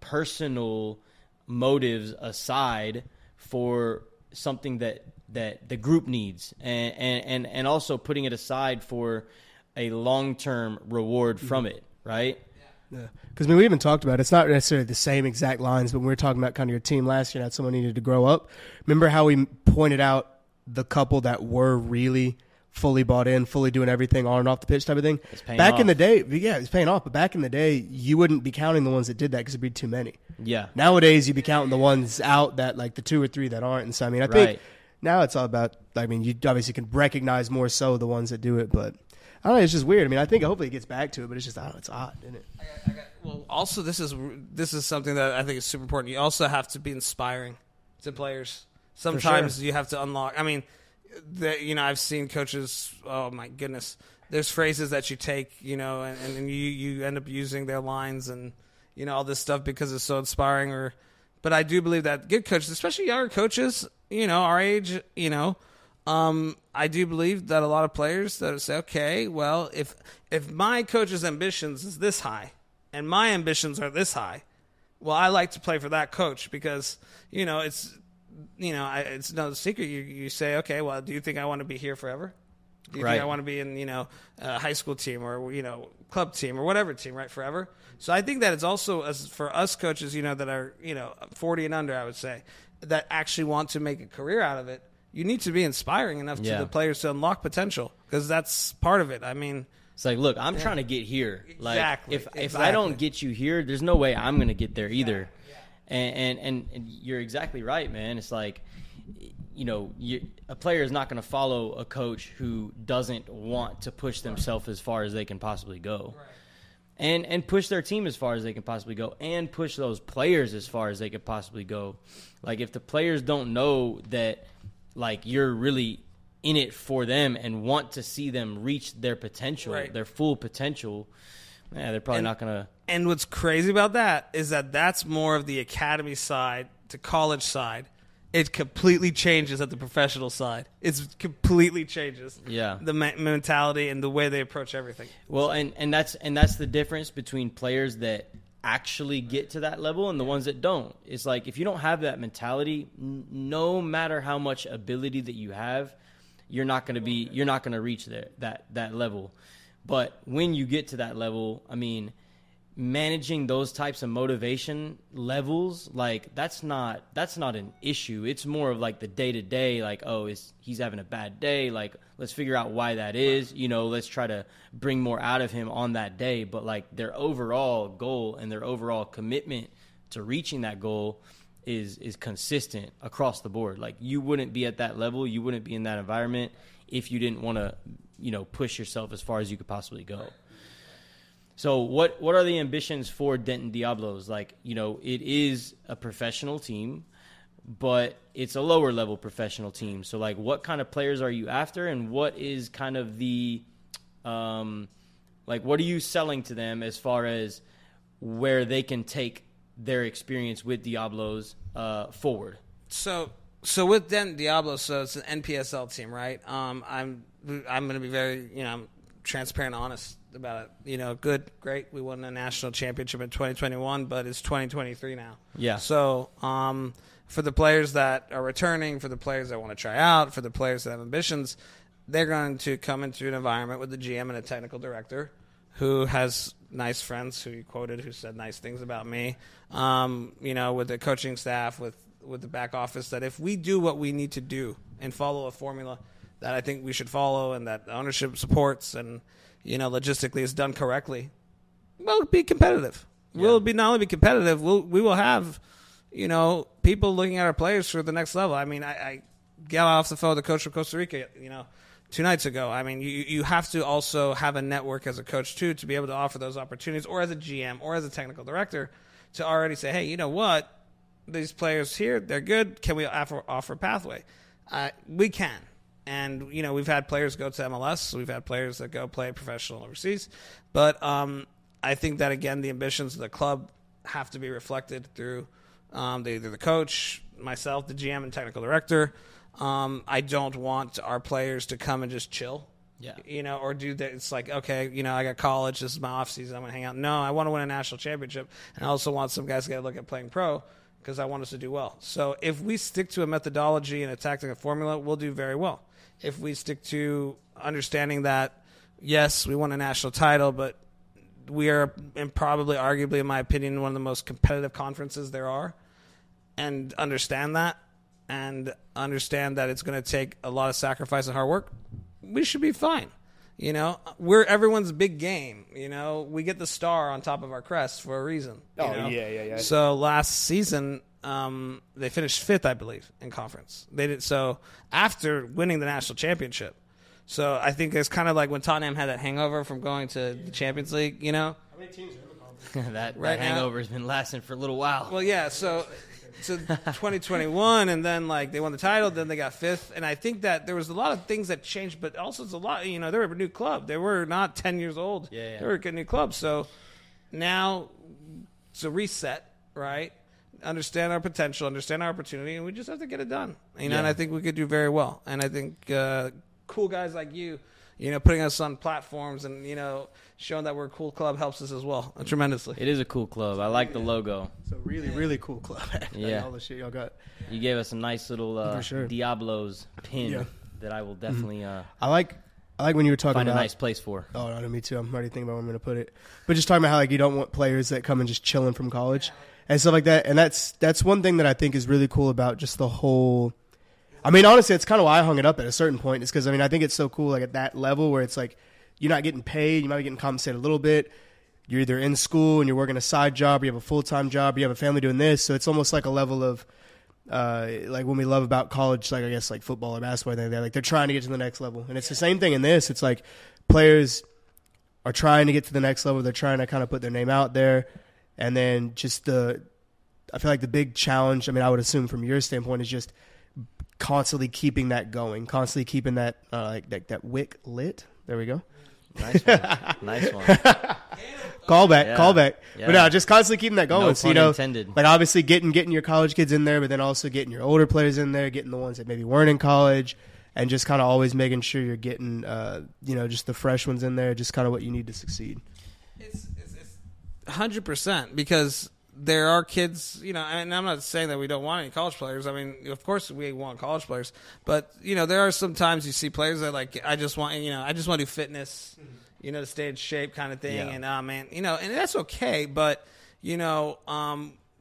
personal motives aside for something that the group needs, and also putting it aside for a long-term reward from it, right? Yeah. Because, I mean, we even talked about it. It's not necessarily the same exact lines, but when we were talking about kind of your team last year and how someone needed to grow up, remember how we pointed out the couple that were really fully bought in, fully doing everything on and off the pitch type of thing? Back in the day, yeah, it's paying off. But back in the day, you wouldn't be counting the ones that did that because it'd be too many. Yeah. Nowadays, you'd be counting the ones out that, like, the two or three that aren't. And so, I mean, I think... Now it's all about, I mean, you obviously can recognize more so the ones that do it, but I don't know, it's just weird. I mean, I think hopefully it gets back to it, but it's just, I don't know, it's odd, isn't it? Well, also, this is something that I think is super important. You also have to be inspiring to players. Sometimes you have to unlock. I mean, you know, I've seen coaches, oh my goodness, there's phrases that you take, you know, and you end up using their lines and, you know, all this stuff because it's so inspiring. But I do believe that good coaches, especially younger coaches, you know, our age, you know, I do believe that a lot of players that say, okay, well, if my coach's ambitions is this high and my ambitions are this high, well, I like to play for that coach because, you know, it's no secret. You say, okay, well, do you think I want to be here forever? Do you think I want to be in, you know, a high school team or, you know, club team or whatever team, right, forever? So I think that it's also, as for us coaches, you know, that are, you know, 40 and under, I would say, that actually want to make a career out of it, you need to be inspiring enough to the players to unlock potential, because that's part of it. I mean, it's like, look, I'm trying to get here. Like, if I don't get you here, there's no way I'm going to get there either. Yeah. And you're exactly right, man. It's like, you know, a player is not going to follow a coach who doesn't want to push themselves as far as they can possibly go. Right. And push their team as far as they can possibly go, and push those players as far as they could possibly go. Like, if the players don't know that, like, you're really in it for them and want to see them reach their potential, their full potential, they're probably not going to. And what's crazy about that is that that's more of the academy side to college side. It completely changes at the professional side. It's completely changes. Yeah. The mentality and the way they approach everything. Well, and that's the difference between players that actually get to that level and the ones that don't. It's like, if you don't have that mentality, no matter how much ability that you have, you're not going to reach that level. But when you get to that level, I mean, managing those types of motivation levels, like, that's not an issue. It's more of like the day-to-day, like, oh, he's having a bad day, like, let's figure out why that is, you know, let's try to bring more out of him on that day. But like, their overall goal and their overall commitment to reaching that goal is consistent across the board. Like, you wouldn't be at that level, you wouldn't be in that environment if you didn't want to, you know, push yourself as far as you could possibly go. So what are the ambitions for Denton Diablos? Like, you know, it is a professional team, but it's a lower level professional team. So, like, what kind of players are you after, and what is kind of the, like, what are you selling to them as far as where they can take their experience with Diablos forward? So with Denton Diablos, so it's an NPSL team, right? I'm going to be very, you know, I'm transparent, honest about it. You know, good, great. We won a national championship in 2021, but it's 2023 now. Yeah. So for the players that are returning, for the players that want to try out, for the players that have ambitions, they're going to come into an environment with the GM and a technical director who has nice friends who you quoted who said nice things about me, you know, with the coaching staff, with the back office, that if we do what we need to do and follow a formula that I think we should follow and that ownership supports and, you know, logistically is done correctly, we'll be competitive. Yeah. We'll be not only be competitive, we will have, you know, people looking at our players for the next level. I mean, I got off the phone with the coach of Costa Rica, you know, 2 nights ago. I mean, you have to also have a network as a coach, too, to be able to offer those opportunities, or as a GM or as a technical director, to already say, hey, you know what? These players here, they're good. Can we offer a pathway? We can. And, you know, we've had players go to MLS. We've had players that go play professional overseas. But I think that, again, the ambitions of the club have to be reflected through either the coach, myself, the GM, and technical director. I don't want our players to come and just chill, you know, or do that. It's like, okay, you know, I got college. This is my off season. I'm going to hang out. No, I want to win a national championship. And I also want some guys to get a look at playing pro because I want us to do well. So if we stick to a methodology and a tactical formula, we'll do very well. If we stick to understanding that, yes, we won a national title, but we are probably, arguably, in my opinion, one of the most competitive conferences there are, and understand that. And understand that it's going to take a lot of sacrifice and hard work, we should be fine. You know, we're everyone's big game. You know, we get the star on top of our crest for a reason. Oh, you know? Yeah. So last season, they finished 5th, I believe, in conference. They did so after winning the national championship. So I think it's kind of like when Tottenham had that hangover from going to the Champions League, you know. How many teams are in the conference? That hangover has been lasting for a little while. Well, yeah, so... to 2021, and then like they won the title, then they got 5th, and I think that there was a lot of things that changed, but also it's a lot, you know, they were a new club, they were not 10 years old, they were a good new club. So now it's a reset, right? Understand our potential, understand our opportunity, and we just have to get it done, you know. And I think we could do very well, and I think cool guys like you know, putting us on platforms and, you know, showing that we're a cool club helps us as well tremendously. It is a cool club. I like the logo. It's a really, really cool club. All the shit y'all got. You gave us a nice little Diablos pin that I will definitely I like when you were talking about... Find a nice place for. Oh, no, me too. I'm already thinking about where I'm going to put it. But just talking about how, like, you don't want players that come and just chilling from college and stuff like that. And that's one thing that I think is really cool about just the whole... I mean, honestly, it's kind of why I hung it up at a certain point. It's because, I mean, I think it's so cool, like, at that level where it's like you're not getting paid. You might be getting compensated a little bit. You're either in school and you're working a side job, or you have a full-time job, or you have a family doing this. So it's almost like a level of, like, when we love about college, like, I guess, like, football or basketball. They're trying to get to the next level. And it's the same thing in this. It's like players are trying to get to the next level. They're trying to kind of put their name out there. And then just I feel like the big challenge, I mean, I would assume from your standpoint, is just constantly keeping that going, constantly keeping that that wick lit. There we go. Nice one. Callback. Yeah. But no, just constantly keeping that going. No so, you know, intended. Like obviously getting your college kids in there, but then also getting your older players in there, getting the ones that maybe weren't in college, and just kind of always making sure you're getting, you know, just the fresh ones in there, just kind of what you need to succeed. It's 100% because there are kids, you know, and I'm not saying that we don't want any college players. I mean, of course we want college players, but, you know, there are sometimes you see players that like, I just want to do fitness, you know, to stay in shape kind of thing. Yeah. And, man, you know, and that's okay. But, you know,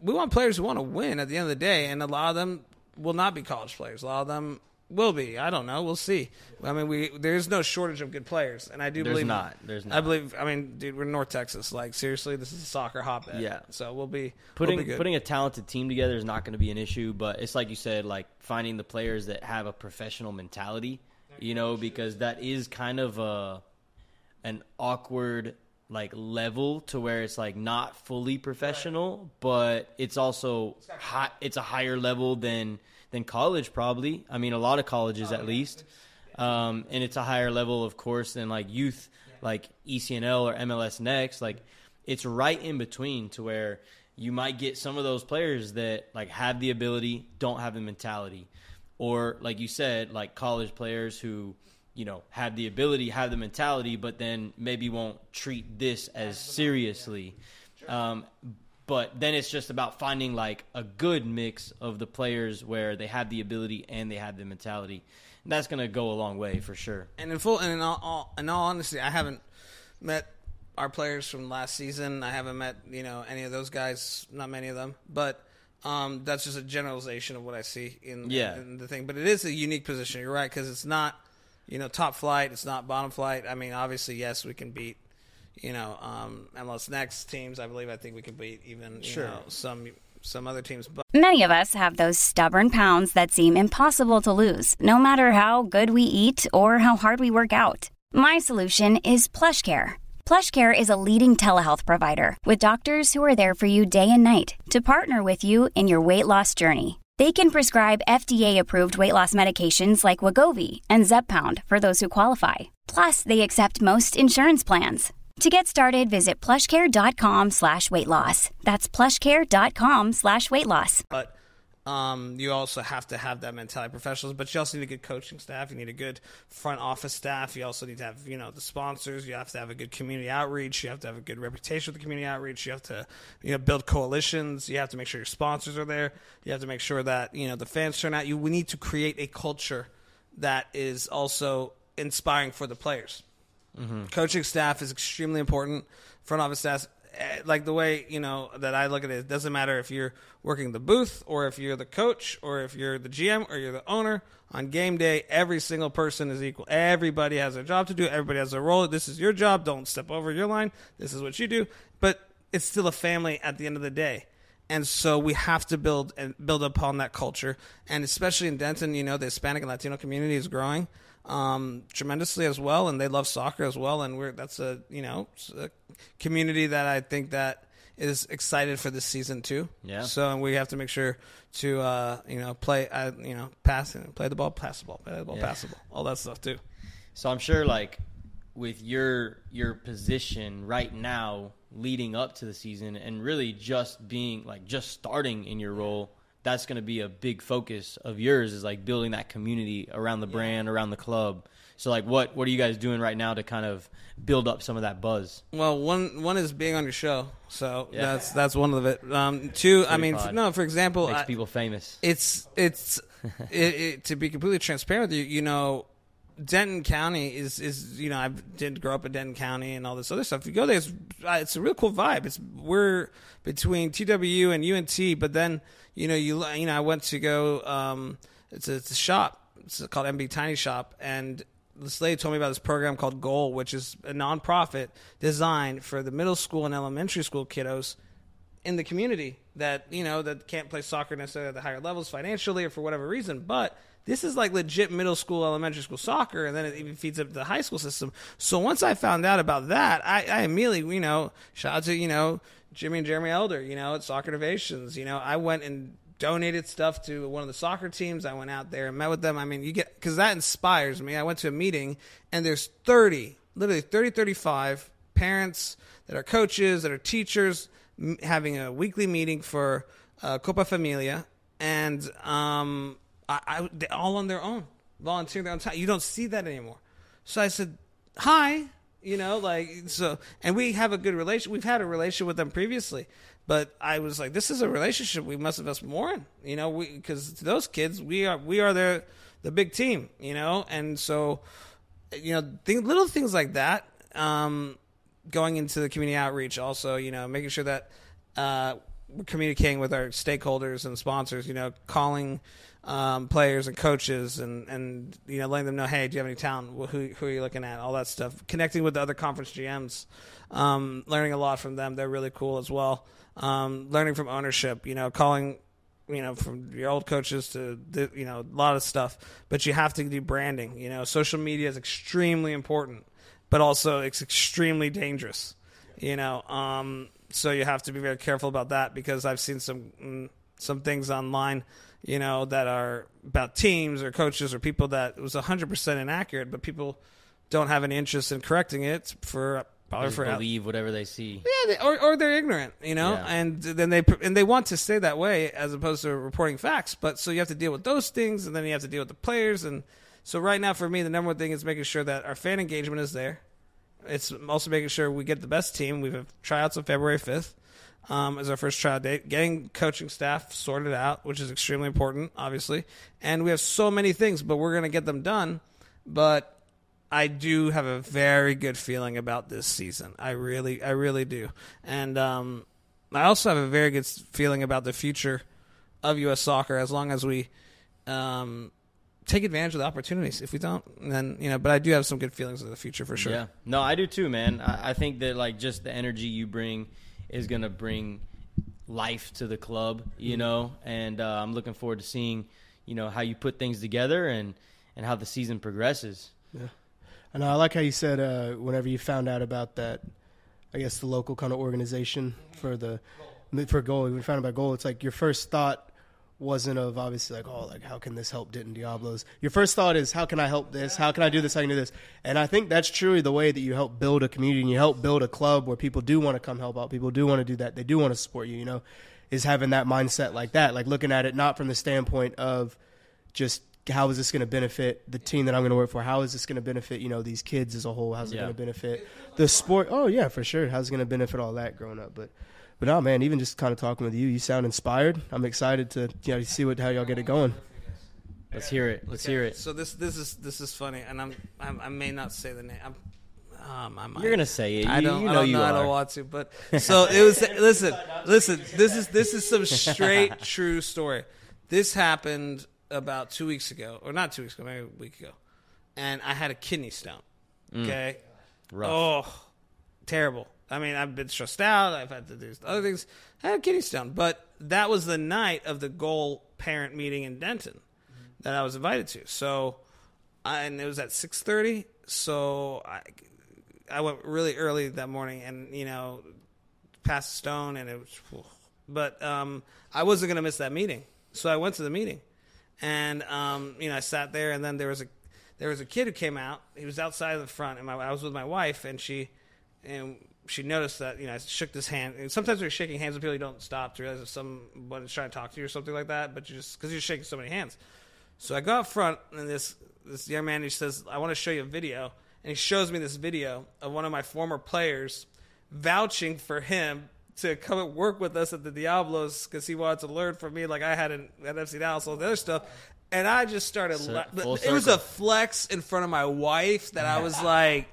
we want players who want to win at the end of the day. And a lot of them will not be college players. A lot of them will be. I don't know. We'll see. I mean, there's no shortage of good players, and I do believe there's not. I believe. I mean, dude, we're in North Texas. Like, seriously, this is a soccer hotbed. Yeah. So we'll be good. Putting a talented team together is not going to be an issue, but it's like you said, like finding the players that have a professional mentality. You know, because that is kind of an awkward like level to where it's like not fully professional, right, but it's also hot. It's a higher level than college, probably. I mean, a lot of colleges at least. And it's a higher level, of course, than like youth, like ECNL or MLS Next. Like, it's right in between to where you might get some of those players that like have the ability, don't have the mentality. Or like you said, like college players who, you know, have the ability, have the mentality, but then maybe won't treat this as seriously. But then it's just about finding like a good mix of the players where they have the ability and they have the mentality. that's going to go a long way for sure. And in all honesty, I haven't met our players from last season. I haven't met, any of those guys, not many of them, but that's just a generalization of what I see in the thing. But it is a unique position. You're right, because it's not, top flight. It's not bottom flight. I mean, obviously, yes, we can beat, MLS Next teams. I think we can beat even some other teams. But many of us have those stubborn pounds that seem impossible to lose, no matter how good we eat or how hard we work out. My solution is PlushCare. PlushCare is a leading telehealth provider with doctors who are there for you day and night to partner with you in your weight loss journey. They can prescribe FDA-approved weight loss medications like Wegovy and Zepbound for those who qualify. Plus, they accept most insurance plans. To get started, visit plushcare.com/weight-loss. That's plushcare.com/weight-loss. But you also have to have that mentality of professionals, but you also need a good coaching staff. You need a good front office staff. You also need to have, the sponsors. You have to have a good community outreach. You have to have a good reputation with the community outreach. You have to, build coalitions. You have to make sure your sponsors are there. You have to make sure that, the fans turn out. We need to create a culture that is also inspiring for the players. Mm-hmm. Coaching staff is extremely important. Front office staff, like the way, that I look at it, it doesn't matter if you're working the booth or if you're the coach or if you're the GM or you're the owner. On game day, every single person is equal. Everybody has their job to do. Everybody has their role. This is your job. Don't step over your line. This is what you do. But it's still a family at the end of the day. And so we have to build upon that culture. And especially in Denton, the Hispanic and Latino community is growing tremendously as well, and they love soccer as well, and that's a a community that I think that is excited for this season too. Yeah. So and we have to make sure to play pass the ball, all that stuff too. So I'm sure like with your position right now, leading up to the season, and really just being like just starting in your role. That's going to be a big focus of yours is like building that community around the brand, around the club. So like what are you guys doing right now to kind of build up some of that buzz? Well, one is being on your show. So that's one of it. Two, I mean, for example, makes people famous. It's to be completely transparent with you, Denton County is I did grow up in Denton County and all this other stuff. If you go there, it's a real cool vibe. We're between TWU and UNT, but then I went to go. It's a shop. It's called MB Tiny Shop, and this lady told me about this program called Goal, which is a nonprofit designed for the middle school and elementary school kiddos in the community that that can't play soccer necessarily at the higher levels financially or for whatever reason, but. This is like legit middle school, elementary school soccer, and then it even feeds up to the high school system. So once I found out about that, I immediately, shout out to, Jimmy and Jeremy Elder, at Soccer Innovations. I went and donated stuff to one of the soccer teams. I went out there and met with them. I mean, because that inspires me. I went to a meeting, and there's 35 parents that are coaches, that are teachers, having a weekly meeting for Copa Familia, and they're all on their own, volunteering their own time. You don't see that anymore. So I said, hi, and we have a good relation. We've had a relationship with them previously, but I was like, this is a relationship we must invest more in, because to those kids, we are the big team, and so, little things like that, going into the community outreach also, making sure that, we're communicating with our stakeholders and sponsors, calling players and coaches and letting them know, hey, do you have any talent? Who are you looking at? All that stuff. Connecting with the other conference GMs, learning a lot from them. They're really cool as well. Learning from ownership, calling, from your old coaches to, a lot of stuff. But you have to do branding. Social media is extremely important, but also it's extremely dangerous, so you have to be very careful about that, because I've seen some things online, that are about teams or coaches or people that it was 100% inaccurate, but people don't have any interest in correcting it for believe whatever they see. Yeah, or they're ignorant, yeah. And then they want to stay that way as opposed to reporting facts. But so you have to deal with those things, and then you have to deal with the players. And so right now for me, the number one thing is making sure that our fan engagement is there. It's also making sure we get the best team. We have tryouts on February 5th. as our first trial date. Getting coaching staff sorted out, which is extremely important, obviously. And we have so many things, but we're going to get them done. But I do have a very good feeling about this season. I really do. And I also have a very good feeling about the future of U.S. soccer as long as we take advantage of the opportunities. If we don't, then, you know, but I do have some good feelings of the future for sure. Yeah. No, I do too, man. I think that, like, just the energy you bring is going to bring life to the club, you know, and I'm looking forward to seeing, you know, how you put things together and how the season progresses. Yeah. And I like how you said whenever you found out about that, I guess the local kind of organization for Goal, when you found out about Goal, it's like your first thought wasn't of obviously like, oh, like how can this help Denton Diablos? Your first thought is how can I help this? How can I do this? How can I do this? And I think that's truly the way that you help build a community and you help build a club where people do want to come help out. People do want to do that. They do want to support you, you know, is having that mindset like that, like looking at it, not from the standpoint of just how is this going to benefit the team that I'm going to work for? How is this going to benefit, you know, these kids as a whole? How's it going to benefit the sport? Oh yeah, for sure. How's it going to benefit all that growing up? But no, man, even just kind of talking with you, you sound inspired. I'm excited to, you know, see how y'all get it going. Let's hear it. Let's hear it. So this is funny, and I may not say the name. I might. You're gonna say it. I don't want to. But so it was. listen. This is some straight true story. This happened about 2 weeks ago, or not 2 weeks ago, maybe a week ago, and I had a kidney stone. Okay. Rough. Oh, terrible. I mean, I've been stressed out. I've had to do other things. I had a kidney stone. But that was the night of the Goal parent meeting in Denton that I was invited to. So, and it was at 6:30. So I went really early that morning and, you know, passed the stone. And it was, but I wasn't going to miss that meeting. So I went to the meeting. And, you know, I sat there. And then there was a kid who came out. He was outside of the front. And I was with my wife. And she noticed that, you know, I shook this hand. And sometimes when you're shaking hands with people, you don't stop to realize if someone is trying to talk to you or something like that, but you just, because you're shaking so many hands. So I go up front, and this young man, he says, I want to show you a video. And he shows me this video of one of my former players vouching for him to come and work with us at the Diablos because he wanted to learn from me like I had at FC Dallas, all the other stuff. And I just started. It was a flex in front of my wife that I was like,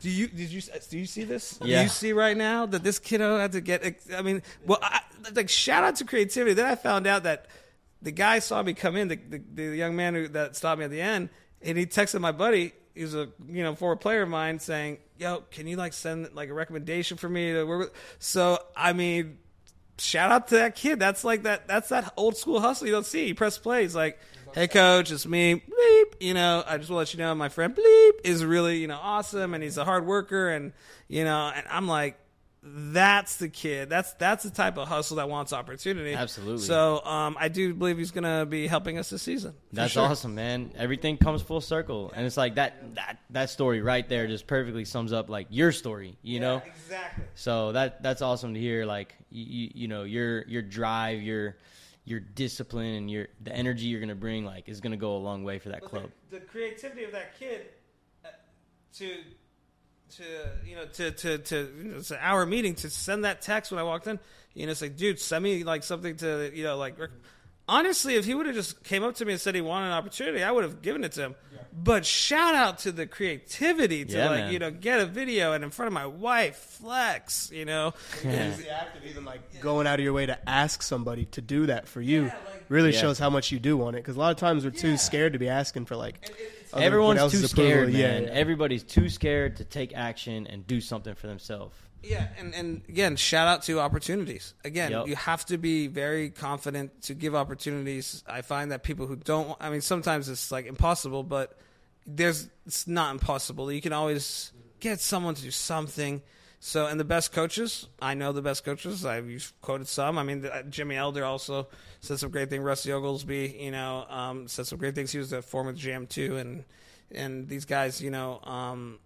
Do you see this? Yeah. Do you see right now that this kiddo had to get? I mean, well, like shout out to creativity. Then I found out that the guy saw me come in, the young man that stopped me at the end, and he texted my buddy. He's a, you know, former player of mine, saying, "Yo, can you like send like a recommendation for me to work with?" So I mean, shout out to that kid. That's like that. That's that old school hustle you don't see. You press play. He's like, hey, coach, it's me, bleep, you know, I just want to let you know my friend, bleep, is really, you know, awesome, and he's a hard worker, and, you know, and I'm like, that's the kid. That's the type of hustle that wants opportunity. Absolutely. So I do believe he's going to be helping us this season. That's sure. Awesome, man. Everything comes full circle, and it's like that story right there just perfectly sums up, like, your story, you know? Exactly. So that's awesome to hear, like, you know, your drive, your discipline and the energy you're going to bring, like, is going to go a long way for that club. The creativity of that kid to it's an hour meeting to send that text when I walked in, you know, it's like, dude, send me like something to, you know, like, honestly, if he would have just came up to me and said he wanted an opportunity, I would have given it to him. Yeah. But shout out to the creativity to man. You know, get a video and in front of my wife, flex, you know. Yeah. And it's the act of even like going out of your way to ask somebody to do that for you shows how much you do want it. Because a lot of times we're too scared to be asking for like everyone's too scared, man. Yeah. Everybody's too scared to take action and do something for themselves. Yeah, and again, shout out to opportunities. Again, You have to be very confident to give opportunities. I find that people who don't, I mean, sometimes it's like impossible, but it's not impossible. You can always get someone to do something. So, and the best coaches, I know the best coaches. You've quoted some. I mean, Jimmy Elder also said some great things. Rusty Oglesby, you know, said some great things. He was the former GM too, and these guys, you know.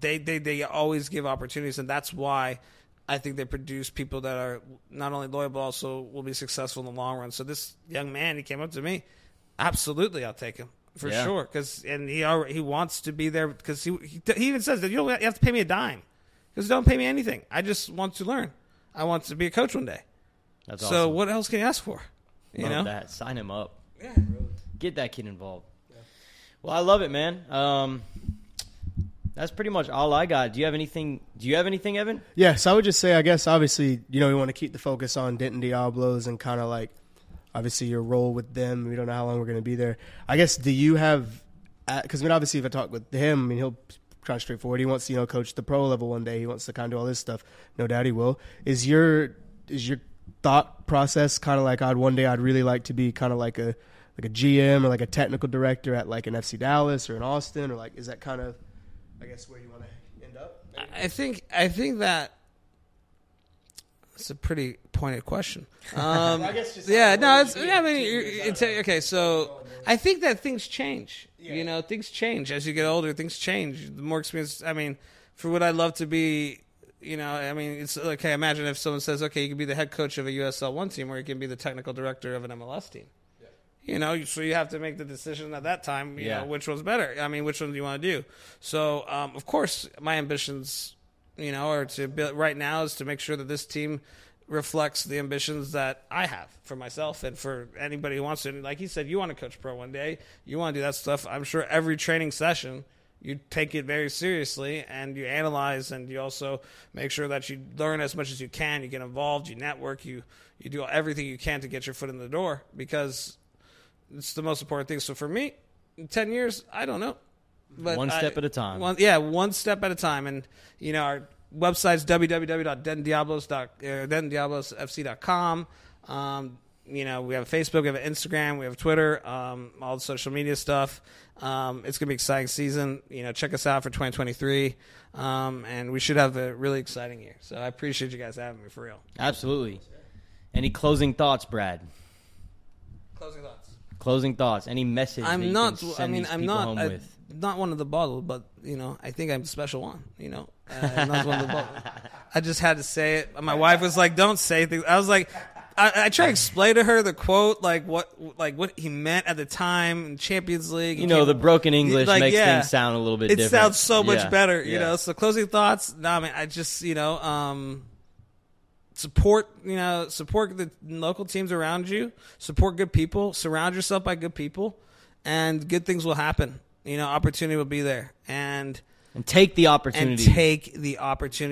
They always give opportunities, and that's why I think they produce people that are not only loyal but also will be successful in the long run. So this young man, he came up to me, absolutely, I'll take him for sure, because he wants to be there because he even says that you have to pay me a dime because don't pay me anything. I just want to learn. I want to be a coach one day. That's awesome. So what else can you ask for? You know that. Sign him up. Yeah. Get that kid involved. Yeah. Well, I love it, man. That's pretty much all I got. Do you have anything, Evan? Yeah, so I would just say, I guess, obviously, you know, we want to keep the focus on Denton Diablos and kind of like, obviously, your role with them. We don't know how long we're going to be there. I guess, do you have – because, I mean, obviously, if I talk with him, I mean, he'll try straightforward. He wants to, you know, coach the pro level one day. He wants to kind of do all this stuff. No doubt he will. Is your thought process kind of like, one day I'd really like to be kind of like a GM or like a technical director at like an FC Dallas or an Austin, or like, is that kind of – I guess where you want to end up? Maybe. I think that's a pretty pointed question. I guess just yeah, no, it's, yeah, I mean, it's, okay, so I think that things change. Yeah. You know, things change. As you get older, things change. The more experience, I mean, for what I'd love to be, you know, I mean, it's okay, imagine if someone says, okay, you can be the head coach of a USL 1 team or you can be the technical director of an MLS team. You know, so you have to make the decision at that time, you know, which one's better. I mean, which one do you want to do? So, of course, my ambitions, you know, are to build right now is to make sure that this team reflects the ambitions that I have for myself and for anybody who wants to. And like he said, you want to coach pro one day. You want to do that stuff. I'm sure every training session you take it very seriously and you analyze and you also make sure that you learn as much as you can. You get involved, you network, you do everything you can to get your foot in the door because – it's the most important thing. So for me, in 10 years, I don't know. But one step at a time. One step at a time. And, you know, our website's www.dentondiablosfc.com. You know, we have a Facebook, we have an Instagram, we have Twitter, all the social media stuff. It's going to be an exciting season. You know, check us out for 2023. And we should have a really exciting year. So I appreciate you guys having me, for real. Absolutely. Any closing thoughts, Brad? Closing thoughts. Any message? I'm not one of the bottle, but you know, I think I'm the special one. You know, I'm not one of the bottle. I just had to say it. My wife was like, "Don't say things." I was like, I try to explain to her the quote, like what he meant at the time in Champions League. You know, the broken English makes things sound a little bit different. It sounds so much better. You know, so closing thoughts. No, I mean, I just support the local teams around you, support good people, surround yourself by good people, and good things will happen. You know, opportunity will be there. And take the opportunity.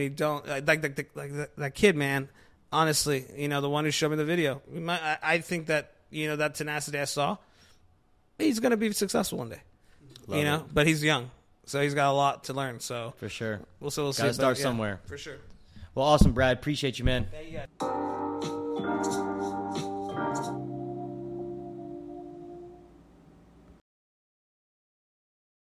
Don't like that kid, man. Honestly, you know, the one who showed me the video. I think that, you know, that tenacity I saw, he's going to be successful one day. Love it. But he's young, so he's got a lot to learn. So for sure, we'll see. Gotta start somewhere. For sure. Well, awesome, Brad. Appreciate you, man. Thank you guys.